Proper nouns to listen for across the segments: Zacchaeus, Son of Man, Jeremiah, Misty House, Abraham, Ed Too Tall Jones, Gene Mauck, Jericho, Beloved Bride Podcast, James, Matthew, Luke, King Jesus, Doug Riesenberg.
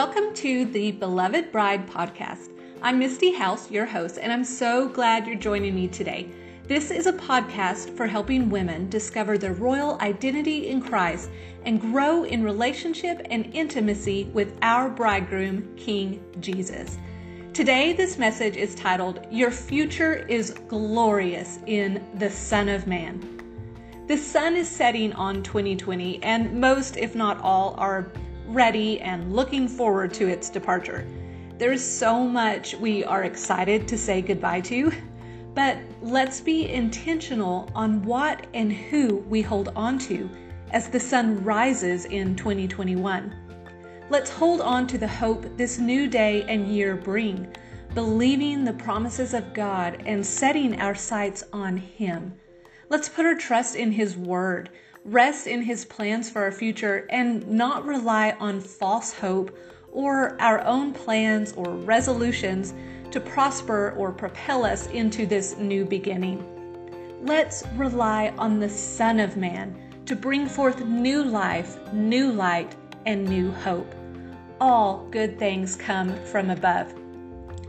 Welcome to the Beloved Bride Podcast. I'm Misty House, your host, and I'm so glad you're joining me today. This is a podcast for helping women discover their royal identity in Christ and grow in relationship and intimacy with our bridegroom, King Jesus. Today, this message is titled, Your Future is Glorious in the Son of Man. The sun is setting on 2020, and most, if not all, are ready and looking forward to its departure. There is so much we are excited to say goodbye to, but let's be intentional on what and who we hold on to as the sun rises in 2021. Let's hold on to the hope this new day and year bring, believing the promises of God and setting our sights on Him. Let's put our trust in His Word, rest in His plans for our future, and not rely on false hope or our own plans or resolutions to prosper or propel us into this new beginning. Let's rely on the Son of Man to bring forth new life, new light, and new hope. All good things come from above.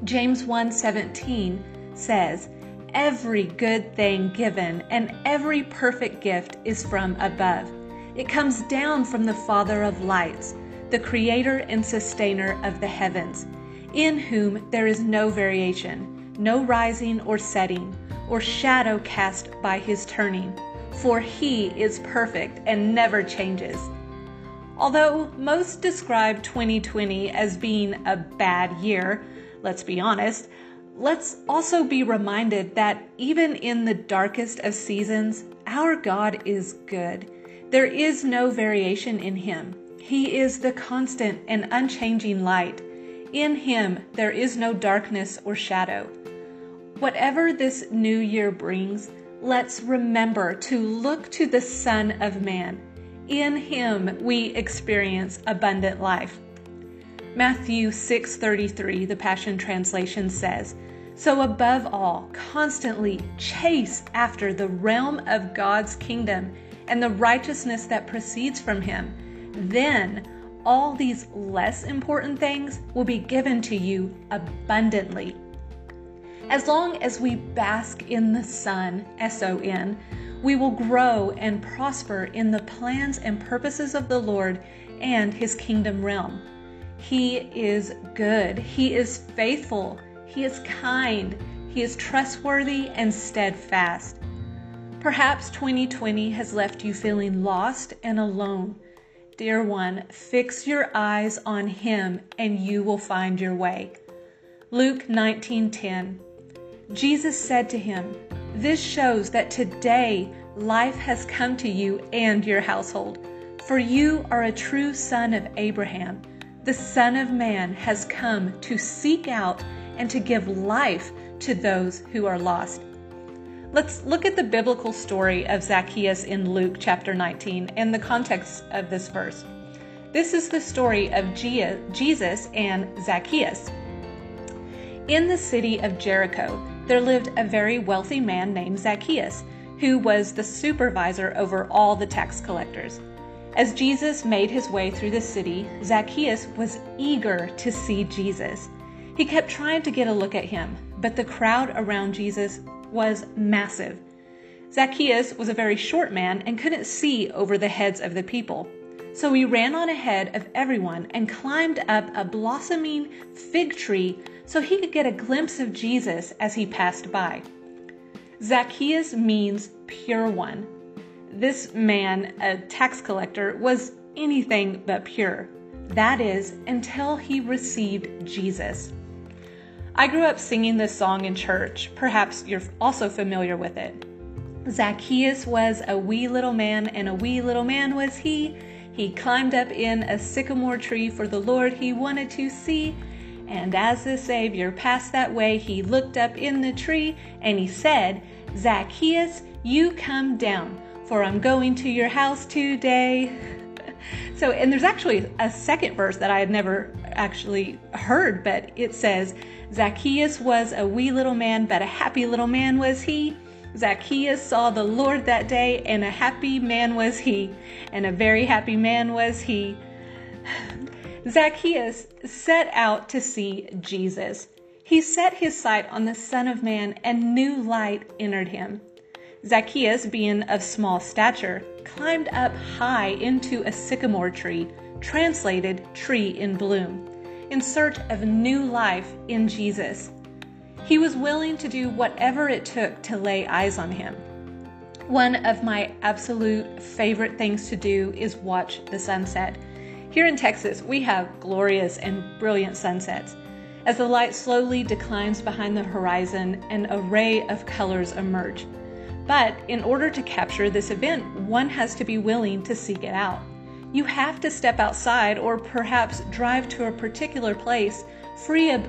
James 1:17 says, "Every good thing given and every perfect gift is from above. It comes down from the Father of lights, the Creator and Sustainer of the heavens, in whom there is no variation, no rising or setting, or shadow cast by His turning. For He is perfect and never changes." Although most describe 2020 as being a bad year, let's be honest, let's also be reminded that even in the darkest of seasons, our God is good. There is no variation in Him. He is the constant and unchanging light. In Him, there is no darkness or shadow. Whatever this new year brings, let's remember to look to the Son of Man. In Him, we experience abundant life. Matthew 6:33, the Passion Translation says, "So above all, constantly chase after the realm of God's kingdom and the righteousness that proceeds from Him. Then all these less important things will be given to you abundantly." As long as we bask in the sun, S-O-N, we will grow and prosper in the plans and purposes of the Lord and His kingdom realm. He is good. He is faithful. He is kind. He is trustworthy and steadfast. Perhaps 2020 has left you feeling lost and alone. Dear one, fix your eyes on Him and you will find your way. Luke 19:10. Jesus said to him, "This shows that today life has come to you and your household, for you are a true son of Abraham. The Son of Man has come to seek out and to give life to those who are lost." Let's look at the biblical story of Zacchaeus in Luke chapter 19 and the context of this verse. This is the story of Jesus and Zacchaeus. In the city of Jericho, there lived a very wealthy man named Zacchaeus, who was the supervisor over all the tax collectors. As Jesus made his way through the city, Zacchaeus was eager to see Jesus. He kept trying to get a look at Him, but the crowd around Jesus was massive. Zacchaeus was a very short man and couldn't see over the heads of the people. So he ran on ahead of everyone and climbed up a blossoming fig tree so he could get a glimpse of Jesus as He passed by. Zacchaeus means pure one. This man, a tax collector, was anything but pure. That is, until he received Jesus. I grew up singing this song in church. Perhaps you're also familiar with it. Zacchaeus was a wee little man, and a wee little man was he. He climbed up in a sycamore tree for the Lord he wanted to see. And as the Savior passed that way, he looked up in the tree and he said, "Zacchaeus, you come down, for I'm going to your house today." So, and there's actually a second verse that I had never actually heard, but it says, "Zacchaeus was a wee little man, but a happy little man was he. Zacchaeus saw the Lord that day, and a happy man was he, and a very happy man was he." Zacchaeus set out to see Jesus. He set his sight on the Son of Man, and new light entered him. Zacchaeus, being of small stature, climbed up high into a sycamore tree, translated tree in bloom, in search of new life in Jesus. He was willing to do whatever it took to lay eyes on him. One of my absolute favorite things to do is watch the sunset. Here in Texas, we have glorious and brilliant sunsets. As the light slowly declines behind the horizon, an array of colors emerge. But in order to capture this event, one has to be willing to seek it out. You have to step outside or perhaps drive to a particular place free of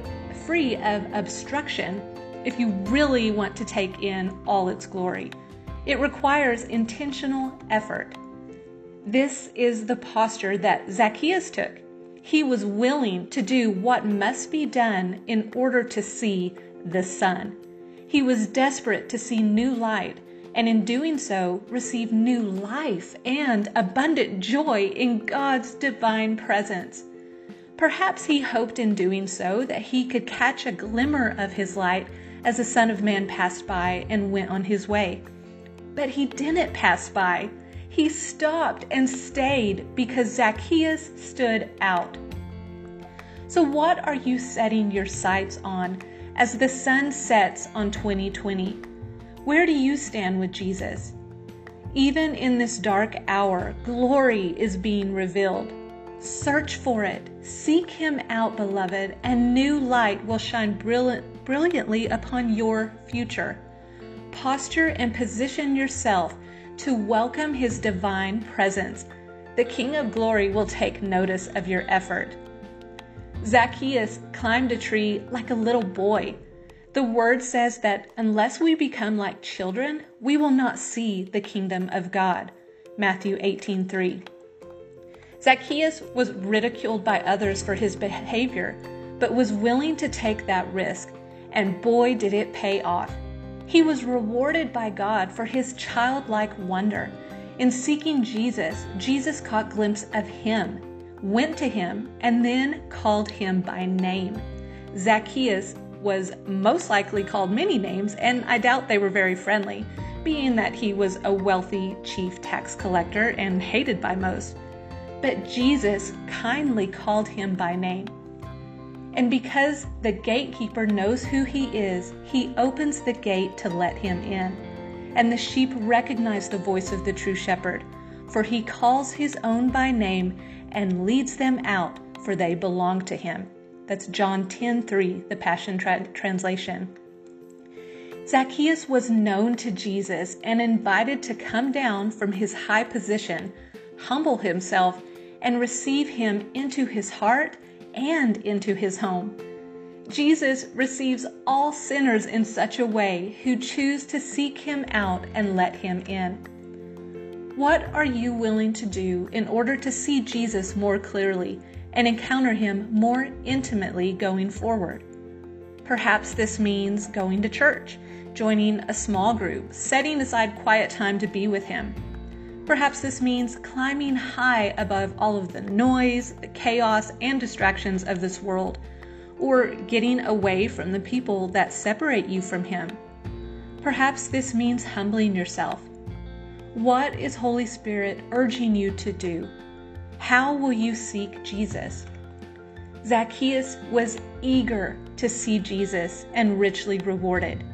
obstruction if you really want to take in all its glory. It requires intentional effort. This is the posture that Zacchaeus took. He was willing to do what must be done in order to see the sun. He was desperate to see new light, and in doing so, receive new life and abundant joy in God's divine presence. Perhaps he hoped in doing so that he could catch a glimmer of his light as the Son of Man passed by and went on his way. But he didn't pass by. He stopped and stayed because Zacchaeus stood out. So what are you setting your sights on as the sun sets on 2020? Where do you stand with Jesus? Even in this dark hour, glory is being revealed. Search for it. Seek him out, beloved, and new light will shine brilliantly upon your future. Posture and position yourself to welcome his divine presence. The King of Glory will take notice of your effort. Zacchaeus climbed a tree like a little boy. The word says that unless we become like children, we will not see the kingdom of God. Matthew 18:3. Zacchaeus was ridiculed by others for his behavior, but was willing to take that risk, and boy did it pay off. He was rewarded by God for his childlike wonder. In seeking Jesus, Jesus caught glimpse of him, went to him, and then called him by name. Zacchaeus was most likely called many names, and I doubt they were very friendly, being that he was a wealthy chief tax collector and hated by most. But Jesus kindly called him by name. And because the gatekeeper knows who he is, he opens the gate to let him in. And the sheep recognize the voice of the true shepherd, for he calls his own by name and leads them out, for they belong to him. That's John 10:3, the Passion Translation. Zacchaeus was known to Jesus and invited to come down from his high position, humble himself, and receive him into his heart and into his home. Jesus receives all sinners in such a way who choose to seek him out and let him in. What are you willing to do in order to see Jesus more clearly and encounter him more intimately going forward? Perhaps this means going to church, joining a small group, setting aside quiet time to be with him. Perhaps this means climbing high above all of the noise, the chaos, and distractions of this world, or getting away from the people that separate you from him. Perhaps this means humbling yourself. What is Holy Spirit urging you to do? How will you seek Jesus? Zacchaeus was eager to see Jesus and richly rewarded.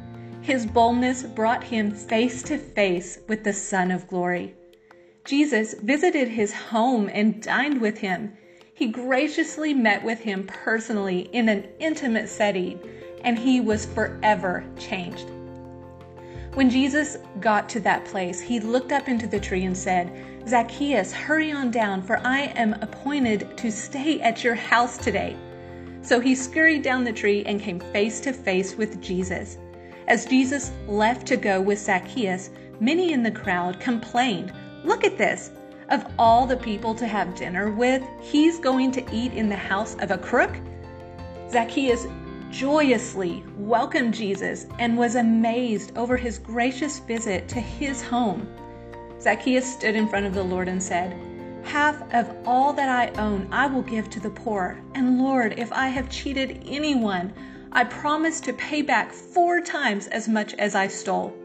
His boldness brought him face to face with the Son of Glory. Jesus visited his home and dined with him. He graciously met with him personally in an intimate setting, and he was forever changed. When Jesus got to that place, he looked up into the tree and said, "Zacchaeus, hurry on down, for I am appointed to stay at your house today." So he scurried down the tree and came face to face with Jesus. As Jesus left to go with Zacchaeus, many in the crowd complained, "Look at this. Of all the people to have dinner with, he's going to eat in the house of a crook." Zacchaeus joyously welcomed Jesus and was amazed over his gracious visit to his home. Zacchaeus stood in front of the Lord and said, Half of all that I own I will give to the poor. And Lord, if I have cheated anyone, I promise to pay back 4 times as much as I stole."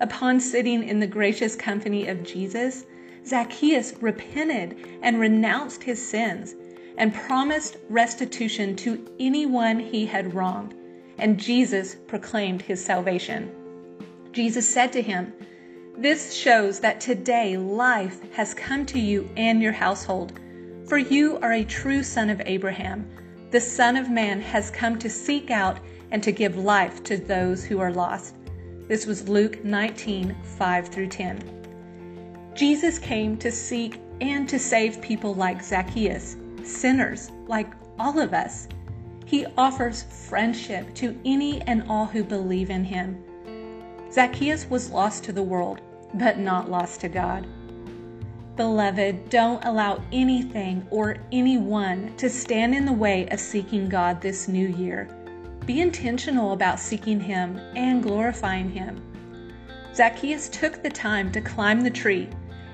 Upon sitting in the gracious company of Jesus, Zacchaeus repented and renounced his sins and promised restitution to anyone he had wronged. And Jesus proclaimed his salvation. Jesus said to him, "This shows that today life has come to you and your household, for you are a true son of Abraham. The Son of Man has come to seek out and to give life to those who are lost." This was Luke 19:5-10. Jesus came to seek and to save people like Zacchaeus, sinners like all of us. He offers friendship to any and all who believe in him. Zacchaeus was lost to the world, but not lost to God. Beloved, don't allow anything or anyone to stand in the way of seeking God this new year. Be intentional about seeking Him and glorifying Him. Zacchaeus took the time to climb the tree,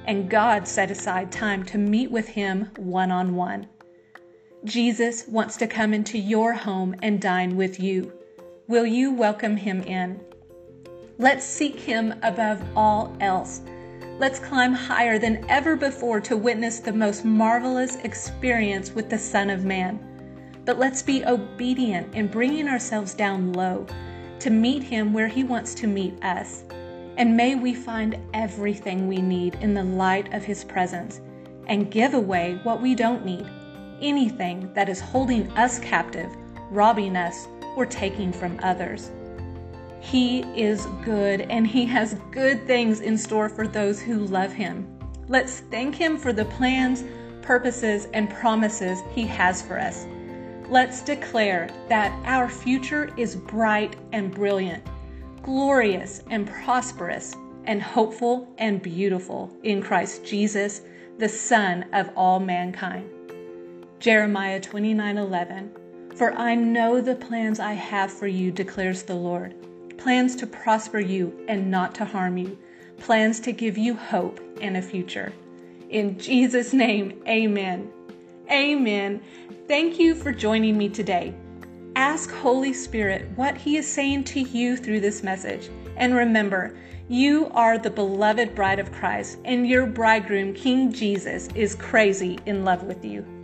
and God set aside time to meet with him one-on-one. Jesus wants to come into your home and dine with you. Will you welcome Him in? Let's seek Him above all else. Let's climb higher than ever before to witness the most marvelous experience with the Son of Man. But let's be obedient in bringing ourselves down low to meet Him where He wants to meet us. And may we find everything we need in the light of His presence and give away what we don't need, anything that is holding us captive, robbing us, or taking from others. He is good, and He has good things in store for those who love Him. Let's thank Him for the plans, purposes, and promises He has for us. Let's declare that our future is bright and brilliant, glorious and prosperous, and hopeful and beautiful in Christ Jesus, the Son of all mankind. Jeremiah 29:11. "For I know the plans I have for you, declares the Lord. Plans to prosper you and not to harm you. Plans to give you hope and a future." In Jesus' name, amen. Amen. Thank you for joining me today. Ask Holy Spirit what He is saying to you through this message. And remember, you are the beloved bride of Christ, and your bridegroom, King Jesus, is crazy in love with you.